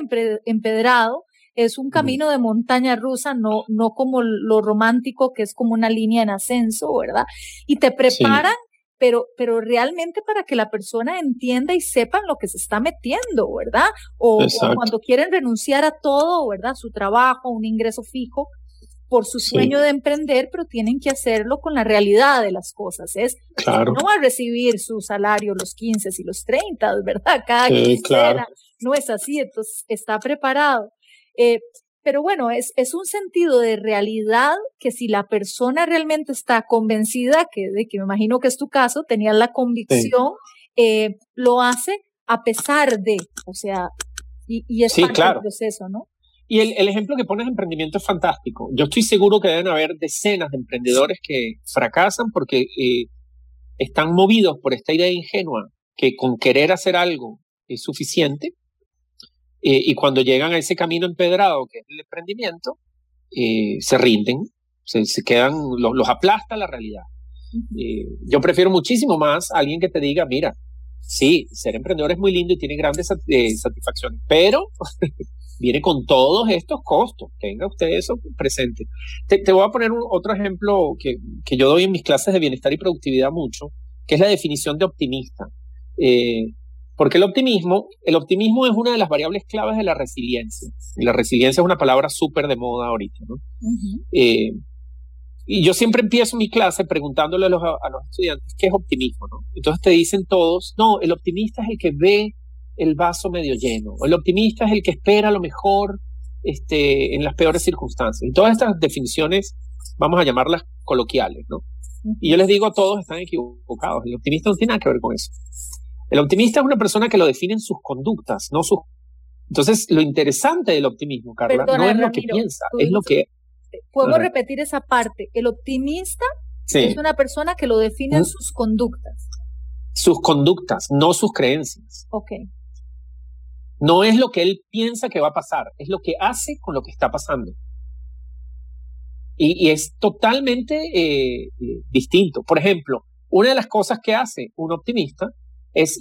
empedrado, es un camino de montaña rusa, no como lo romántico que es como una línea en ascenso, ¿verdad? Y te preparan, sí. Pero realmente para que la persona entienda y sepan lo que se está metiendo, ¿verdad? O cuando quieren renunciar a todo, ¿verdad? Su trabajo, un ingreso fijo, por su sueño de emprender, pero tienen que hacerlo con la realidad de las cosas. Es claro. No va a recibir su salario los 15 y los 30, ¿verdad? Cada quincena, claro. No es así, entonces está preparado. Pero bueno, es un sentido de realidad que si la persona realmente está convencida, que me imagino que es tu caso, tenías la convicción, lo hace a pesar de, o sea, y es parte del proceso, ¿no? Y el ejemplo que pones de emprendimiento es fantástico. Yo estoy seguro que deben haber decenas de emprendedores que fracasan porque están movidos por esta idea ingenua que con querer hacer algo es suficiente. Y cuando llegan a ese camino empedrado que es el emprendimiento, se rinden, se quedan, los aplasta la realidad. Yo prefiero muchísimo más a alguien que te diga, mira, sí, ser emprendedor es muy lindo y tiene grandes satisfacciones, pero viene con todos estos costos. Tenga usted eso presente. Te voy a poner otro ejemplo que yo doy en mis clases de bienestar y productividad mucho, que es la definición de optimista. Porque el optimismo es una de las variables claves de la resiliencia. La resiliencia es una palabra súper de moda ahorita, ¿no? Uh-huh. Y yo siempre empiezo mi clase preguntándole a los estudiantes qué es optimismo, ¿no? Entonces te dicen todos, no, el optimista es el que ve el vaso medio lleno. El optimista es el que espera lo mejor en las peores circunstancias. Y todas estas definiciones, vamos a llamarlas coloquiales, ¿no? Uh-huh. Y yo les digo a todos, están equivocados. El optimista no tiene nada que ver con eso. El optimista es una persona que lo definen sus conductas, no sus... Entonces, lo interesante del optimismo, Carla, no es lo que piensa, es lo que... Puedo repetir esa parte. El optimista es una persona que lo definen sus conductas. Sus conductas, no sus creencias. Ok. No es lo que él piensa que va a pasar, es lo que hace con lo que está pasando. Y es totalmente distinto. Por ejemplo, una de las cosas que hace un optimista es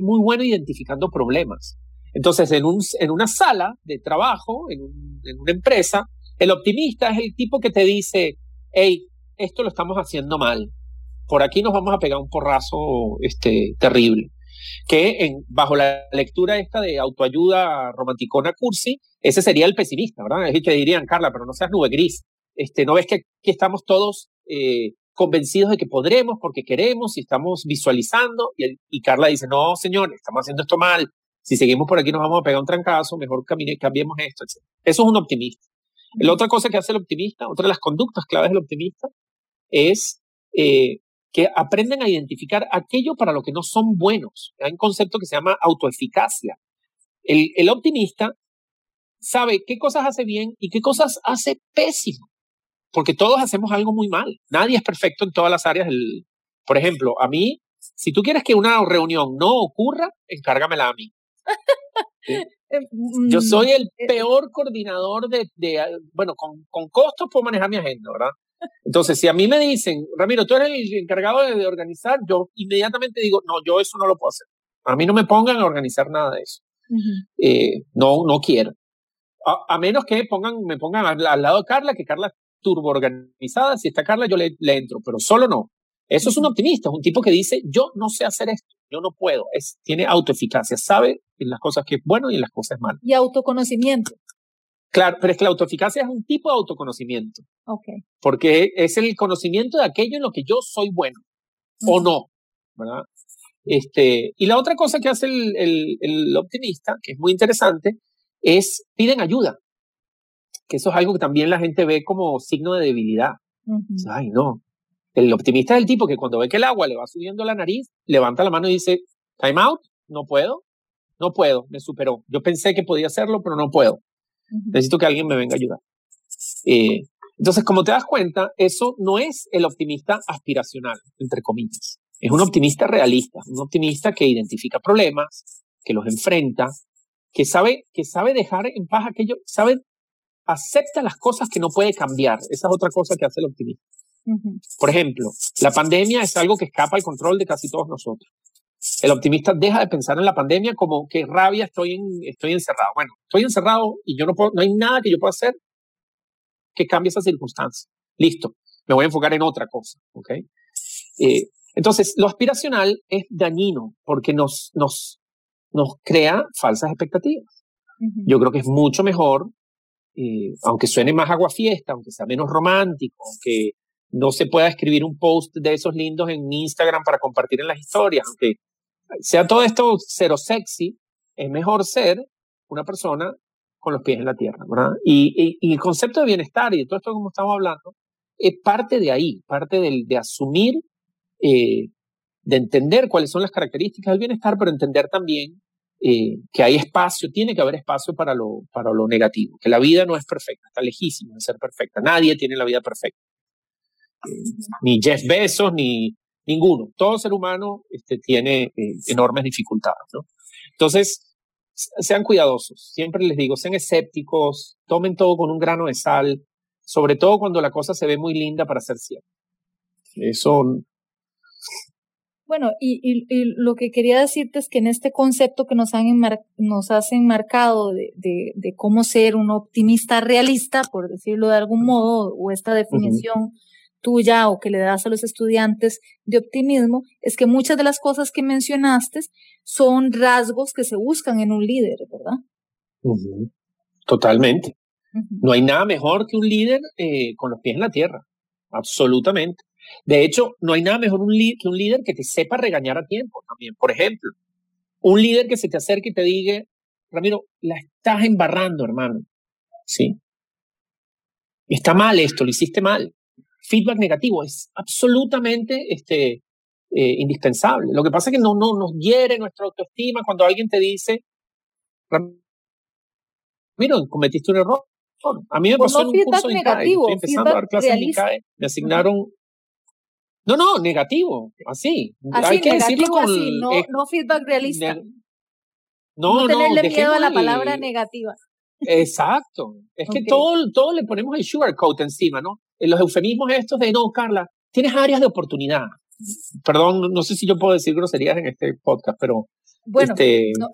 muy bueno identificando problemas. Entonces, en una sala de trabajo, en una empresa, el optimista es el tipo que te dice, hey, esto lo estamos haciendo mal, por aquí nos vamos a pegar un porrazo terrible. Que bajo la lectura esta de autoayuda romanticona cursi, ese sería el pesimista, ¿verdad? Es el que dirían, Carla, pero no seas nube gris, no ves que aquí estamos todos... convencidos de que podremos porque queremos y estamos visualizando y Carla dice, no señor, estamos haciendo esto mal, si seguimos por aquí nos vamos a pegar un trancazo, mejor cambiemos esto, etc. Eso es un optimista. La otra cosa que hace el optimista, otra de las conductas claves del optimista, es que aprenden a identificar aquello para lo que no son buenos. Hay un concepto que se llama autoeficacia. El optimista sabe qué cosas hace bien y qué cosas hace pésimo, porque todos hacemos algo muy mal. Nadie es perfecto en todas las áreas. Por ejemplo, a mí, si tú quieres que una reunión no ocurra, encárgamela a mí. ¿Sí? Yo soy el peor coordinador bueno, con costos puedo manejar mi agenda, ¿verdad? Entonces, si a mí me dicen, Ramiro, tú eres el encargado de organizar, yo inmediatamente digo, no, yo eso no lo puedo hacer. A mí no me pongan a organizar nada de eso. Uh-huh. No quiero. A menos que me pongan al lado de Carla, que Carla es turboorganizada. Si está Carla, yo le entro, pero solo no. Eso es un optimista, es un tipo que dice, yo no sé hacer esto, yo no puedo. Tiene autoeficacia, sabe en las cosas que es bueno y en las cosas malas. Y autoconocimiento. Claro, pero es que la autoeficacia es un tipo de autoconocimiento. Okay. Porque es el conocimiento de aquello en lo que yo soy bueno, uh-huh, o no, ¿verdad? Y la otra cosa que hace el optimista, que es muy interesante, es piden ayuda. Que eso es algo que también la gente ve como signo de debilidad. Uh-huh. Ay, no. El optimista es el tipo que cuando ve que el agua le va subiendo la nariz, levanta la mano y dice, time out, no puedo, me superó. Yo pensé que podía hacerlo, pero no puedo. Necesito que alguien me venga a ayudar. Entonces, como te das cuenta, eso no es el optimista aspiracional, entre comillas. Es un optimista realista, un optimista que identifica problemas, que los enfrenta, que sabe dejar en paz aquello, acepta las cosas que no puede cambiar. Esa es otra cosa que hace el optimista. Uh-huh. Por ejemplo, la pandemia es algo que escapa al control de casi todos nosotros. El optimista deja de pensar en la pandemia como qué rabia, estoy encerrado. Bueno, estoy encerrado y yo no hay nada que yo pueda hacer que cambie esa circunstancia. Listo, me voy a enfocar en otra cosa, ¿ok? Entonces, lo aspiracional es dañino porque nos crea falsas expectativas. Uh-huh. Yo creo que es mucho mejor, aunque suene más aguafiesta, aunque sea menos romántico, aunque no se pueda escribir un post de esos lindos en Instagram para compartir en las historias, aunque sea todo esto cero sexy, es mejor ser una persona con los pies en la tierra, ¿verdad? Y el concepto de bienestar y de todo esto como estamos hablando es parte de ahí, parte de asumir, de entender cuáles son las características del bienestar, pero entender también que hay espacio, tiene que haber espacio para lo negativo, que la vida no es perfecta, está lejísimo de ser perfecta, nadie tiene la vida perfecta. Ni Jeff Bezos, ni ninguno. Todo ser humano tiene enormes dificultades, ¿no? Entonces, sean cuidadosos. Siempre les digo, sean escépticos, tomen todo con un grano de sal, sobre todo cuando la cosa se ve muy linda para ser cierta. Eso. Bueno, y lo que quería decirte es que en este concepto que nos has enmarcado de cómo ser un optimista realista, por decirlo de algún modo, o esta definición, uh-huh, tuya o que le das a los estudiantes de optimismo, es que muchas de las cosas que mencionaste son rasgos que se buscan en un líder, ¿verdad? Uh-huh. Totalmente. Uh-huh. No hay nada mejor que un líder con los pies en la tierra. Absolutamente. De hecho, no hay nada mejor que un líder que te sepa regañar a tiempo también. Por ejemplo, un líder que se te acerque y te diga, Ramiro, la estás embarrando, hermano. ¿Sí? Está mal esto, lo hiciste mal. Feedback negativo es absolutamente indispensable. Lo que pasa es que no nos hiere nuestra autoestima cuando alguien te dice, mira, cometiste un error. A mí me pasó en un curso de INCAE, estoy empezando a dar clases en INCAE, me asignaron, no, negativo, así hay que decirlo con... Así, no feedback realista. No tenerle miedo a la palabra negativa. Exacto, es okay. Que todo le ponemos el sugarcoat encima, ¿no? Los eufemismos estos de, no, Carla, tienes áreas de oportunidad. Perdón, no sé si yo puedo decir groserías en este podcast, pero... Bueno,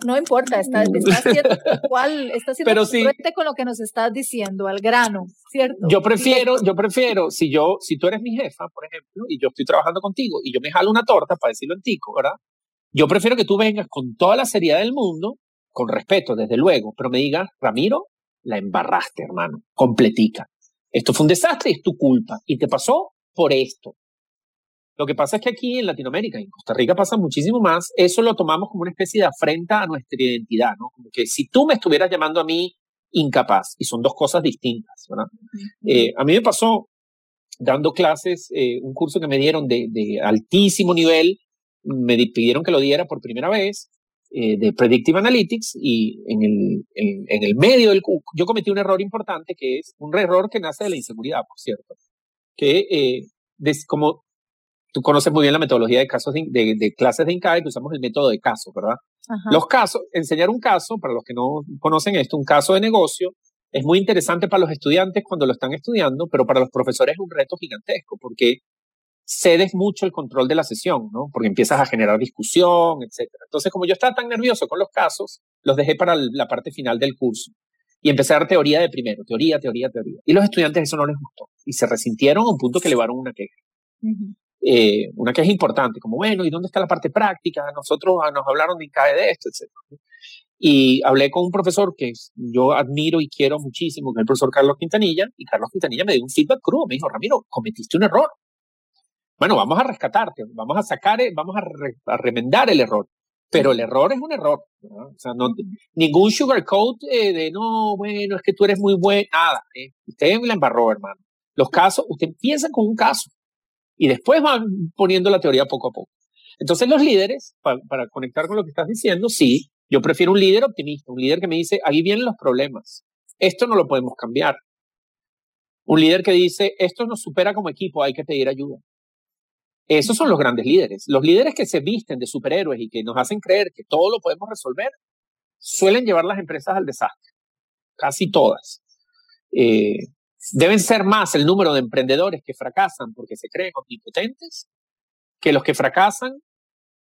no importa, estás siendo congruente con lo que nos estás diciendo, al grano, ¿cierto? Yo prefiero, si tú eres mi jefa, por ejemplo, y yo estoy trabajando contigo, y yo me jalo una torta, para decirlo en tico, ¿verdad? Yo prefiero que tú vengas con toda la seriedad del mundo, con respeto, desde luego, pero me digas, Ramiro, la embarraste, hermano, completica. Esto fue un desastre y es tu culpa. Y te pasó por esto. Lo que pasa es que aquí en Latinoamérica y en Costa Rica pasa muchísimo más. Eso lo tomamos como una especie de afrenta a nuestra identidad, ¿no? Como que si tú me estuvieras llamando a mí incapaz, y son dos cosas distintas, ¿verdad? A mí me pasó dando clases, un curso que me dieron de altísimo nivel, me pidieron que lo diera por primera vez, de Predictive Analytics, y en el medio del curso yo cometí un error importante, que es un error que nace de la inseguridad, por cierto, que como tú conoces muy bien la metodología de casos de clases de INCAE, que usamos el método de casos, ¿verdad? Ajá. Los casos, enseñar un caso, para los que no conocen esto, un caso de negocio, es muy interesante para los estudiantes cuando lo están estudiando, pero para los profesores es un reto gigantesco, porque cedes mucho el control de la sesión, ¿no? Porque empiezas a generar discusión, etc. Entonces, como yo estaba tan nervioso con los casos, los dejé para la parte final del curso. Y empecé a dar teoría de primero, teoría. Y los estudiantes eso no les gustó. Y se resintieron a un punto que elevaron una queja. Uh-huh. Una queja importante, como, bueno, ¿y dónde está la parte práctica? Nosotros nos hablaron de INCAE de esto, etc. Y hablé con un profesor que yo admiro y quiero muchísimo, que es el profesor Carlos Quintanilla, y Carlos Quintanilla me dio un feedback crudo, me dijo, Ramiro, cometiste un error. Bueno, vamos a rescatarte, vamos a remendar el error. Pero el error es un error, ¿no? O sea, no, ningún sugarcoat de, no, bueno, es que tú eres muy bueno, nada. Usted la embarró, hermano. Los casos, usted empieza con un caso. Y después van poniendo la teoría poco a poco. Entonces los líderes, para conectar con lo que estás diciendo, sí, yo prefiero un líder optimista, un líder que me dice, ahí vienen los problemas, esto no lo podemos cambiar. Un líder que dice, esto nos supera como equipo, hay que pedir ayuda. Esos son los grandes líderes. Los líderes que se visten de superhéroes y que nos hacen creer que todo lo podemos resolver, suelen llevar las empresas al desastre, casi todas. Deben ser más el número de emprendedores que fracasan porque se creen omnipotentes que los que fracasan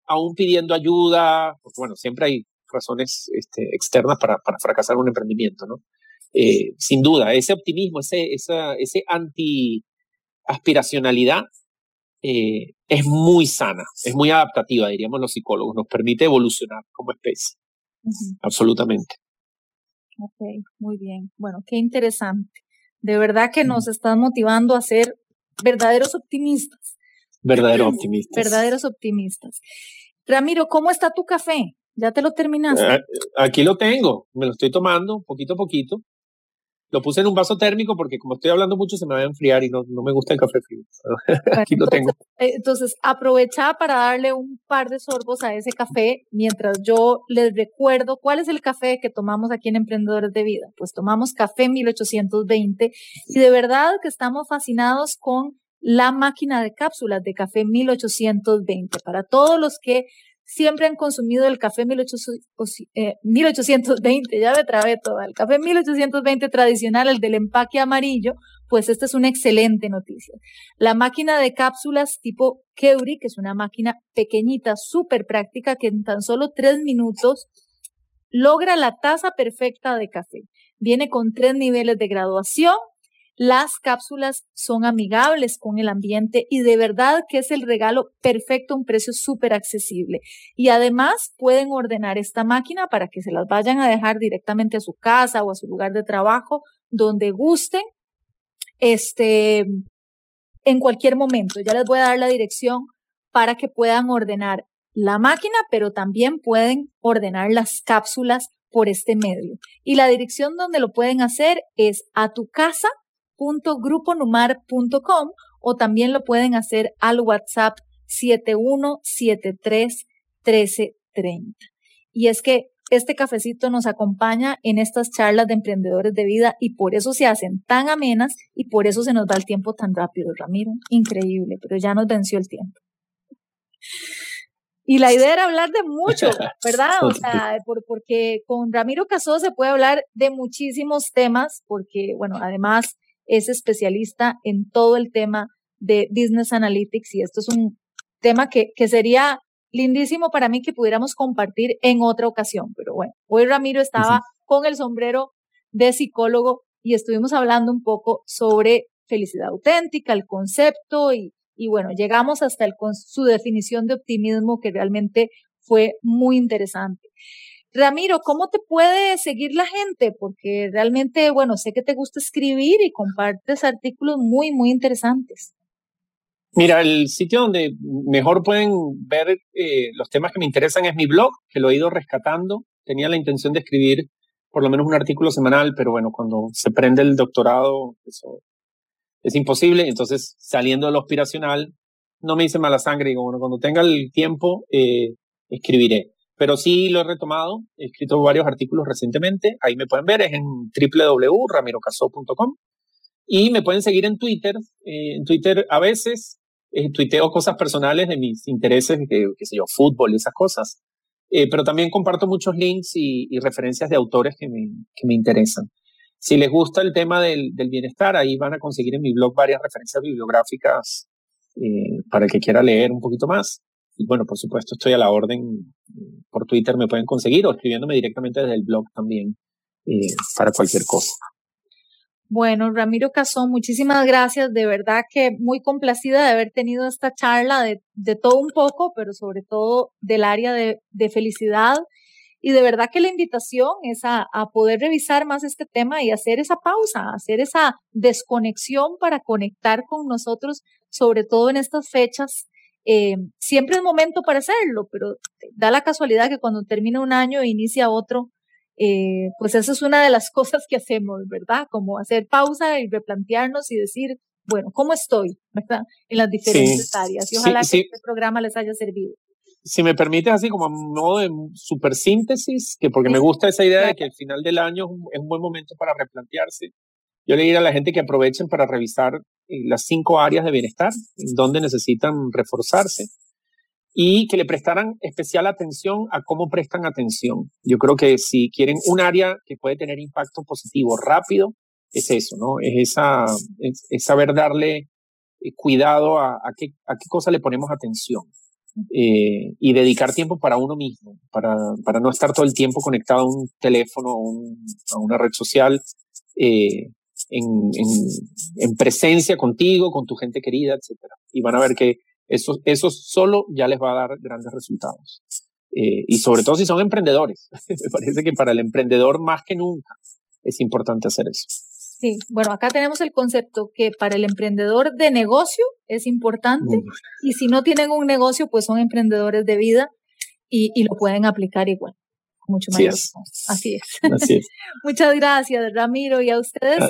aún pidiendo ayuda. Porque, bueno, siempre hay razones externas para fracasar un emprendimiento, ¿no? Sin duda, ese optimismo, ese anti-aspiracionalidad es muy sana, es muy adaptativa, diríamos los psicólogos. Nos permite evolucionar como especie. Uh-huh. Absolutamente. Ok, muy bien. Bueno, qué interesante. De verdad que nos están motivando a ser verdaderos optimistas. Verdaderos optimistas. Ramiro, ¿cómo está tu café? ¿Ya te lo terminaste? Aquí lo tengo. Me lo estoy tomando poquito a poquito. Lo puse en un vaso térmico porque como estoy hablando mucho se me va a enfriar y no me gusta el café frío. Aquí lo tengo. Entonces, aprovecha para darle un par de sorbos a ese café mientras yo les recuerdo cuál es el café que tomamos aquí en Emprendedores de Vida. Pues tomamos Café 1820 y de verdad que estamos fascinados con la máquina de cápsulas de Café 1820. Para todos los que siempre han consumido el café 1820, ya me trabé toda, el café 1820 tradicional, el del empaque amarillo, pues esta es una excelente noticia. La máquina de cápsulas tipo Keurig, que es una máquina pequeñita, súper práctica, que en tan solo 3 minutos logra la taza perfecta de café. Viene con 3 niveles de graduación. Las cápsulas son amigables con el ambiente y de verdad que es el regalo perfecto a un precio súper accesible. Y además pueden ordenar esta máquina para que se las vayan a dejar directamente a su casa o a su lugar de trabajo, donde gusten, en cualquier momento. Ya les voy a dar la dirección para que puedan ordenar la máquina, pero también pueden ordenar las cápsulas por este medio. Y la dirección donde lo pueden hacer es a tu casa. .gruponumar.com o también lo pueden hacer al WhatsApp 7173-1330. Y es que este cafecito nos acompaña en estas charlas de emprendedores de vida y por eso se hacen tan amenas y por eso se nos va el tiempo tan rápido, Ramiro. Increíble, pero ya nos venció el tiempo. Y la idea era hablar de mucho, ¿verdad? O sea, porque con Ramiro Caso se puede hablar de muchísimos temas porque, bueno, además es especialista en todo el tema de Business Analytics y esto es un tema que sería lindísimo para mí que pudiéramos compartir en otra ocasión. Pero bueno, hoy Ramiro estaba con el sombrero de psicólogo y estuvimos hablando un poco sobre felicidad auténtica, el concepto y bueno, llegamos hasta su definición de optimismo que realmente fue muy interesante. Ramiro, ¿cómo te puede seguir la gente? Porque realmente, bueno, sé que te gusta escribir y compartes artículos muy, muy interesantes. Mira, el sitio donde mejor pueden ver los temas que me interesan es mi blog, que lo he ido rescatando. Tenía la intención de escribir por lo menos un artículo semanal, pero bueno, cuando se prende el doctorado, eso es imposible. Entonces, saliendo de lo aspiracional, no me hice mala sangre. Digo, bueno, cuando tenga el tiempo, escribiré. Pero sí lo he retomado. He escrito varios artículos recientemente. Ahí me pueden ver. Es en www.ramirocaso.com. Y me pueden seguir en Twitter. En Twitter a veces tuiteo cosas personales de mis intereses, qué sé yo, fútbol y esas cosas. Pero también comparto muchos links y referencias de autores que me interesan. Si les gusta el tema del bienestar, ahí van a conseguir en mi blog varias referencias bibliográficas para el que quiera leer un poquito más. Y bueno, por supuesto, estoy a la orden. Por Twitter me pueden conseguir o escribiéndome directamente desde el blog también para cualquier cosa. Bueno, Ramiro Caso, muchísimas gracias. De verdad que muy complacida de haber tenido esta charla de todo un poco, pero sobre todo del área de felicidad. Y de verdad que la invitación es a poder revisar más este tema y hacer esa pausa, hacer esa desconexión para conectar con nosotros, sobre todo en estas fechas. Siempre es momento para hacerlo, pero da la casualidad que cuando termina un año e inicia otro, pues esa es una de las cosas que hacemos, ¿verdad? Como hacer pausa y replantearnos y decir, bueno, ¿cómo estoy? ¿Verdad? En las diferentes áreas. Y ojalá que este programa les haya servido. Si me permites, así como modo de supersíntesis, porque me gusta esa idea de que al final del año es un buen momento para replantearse. Yo le diría a la gente que aprovechen para revisar las 5 áreas de bienestar, en donde necesitan reforzarse, y que le prestaran especial atención a cómo prestan atención. Yo creo que si quieren un área que puede tener impacto positivo rápido, es eso, ¿no? Es saber darle cuidado a qué cosa le ponemos atención. Y dedicar tiempo para uno mismo, para no estar todo el tiempo conectado a un teléfono o a una red social, en presencia contigo, con tu gente querida, etc. Y van a ver que eso solo ya les va a dar grandes resultados. Y sobre todo si son emprendedores. Me parece que para el emprendedor más que nunca es importante hacer eso. Sí, bueno, acá tenemos el concepto que para el emprendedor de negocio es importante y si no tienen un negocio, pues son emprendedores de vida y lo pueden aplicar igual. Mucho más. Así es. Muchas gracias, Ramiro, y a ustedes.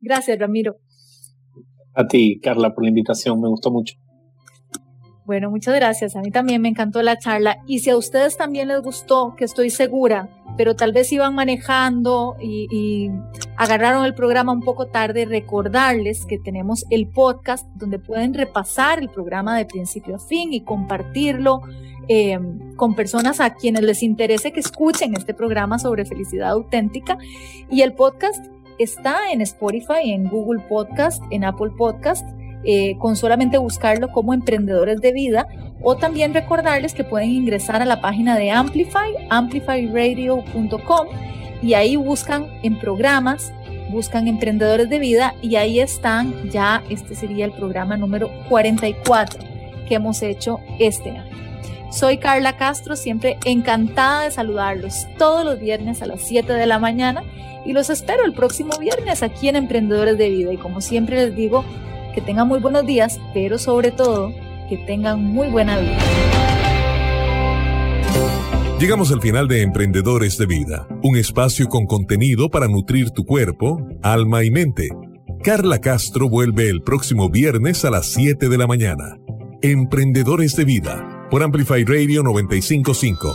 Gracias, Ramiro. A ti, Carla, por la invitación, me gustó mucho. Bueno, muchas gracias. A mí también me encantó la charla. Y si a ustedes también les gustó, que estoy segura, pero tal vez iban manejando y agarraron el programa un poco tarde, recordarles que tenemos el podcast donde pueden repasar el programa de principio a fin y compartirlo con personas a quienes les interese que escuchen este programa sobre felicidad auténtica. Y el podcast está en Spotify, en Google Podcast, en Apple Podcast. Con solamente buscarlo como Emprendedores de Vida, o también recordarles que pueden ingresar a la página de Amplify, amplifyradio.com, y ahí buscan en programas, buscan Emprendedores de Vida, y ahí están ya, este sería el programa número 44 que hemos hecho este año. Soy Carla Castro, siempre encantada de saludarlos todos los viernes a las 7 de la mañana, y los espero el próximo viernes aquí en Emprendedores de Vida, y como siempre les digo, que tengan muy buenos días, pero sobre todo, que tengan muy buena vida. Llegamos al final de Emprendedores de Vida, un espacio con contenido para nutrir tu cuerpo, alma y mente. Carla Castro vuelve el próximo viernes a las 7 de la mañana. Emprendedores de Vida, por Amplify Radio 95.5.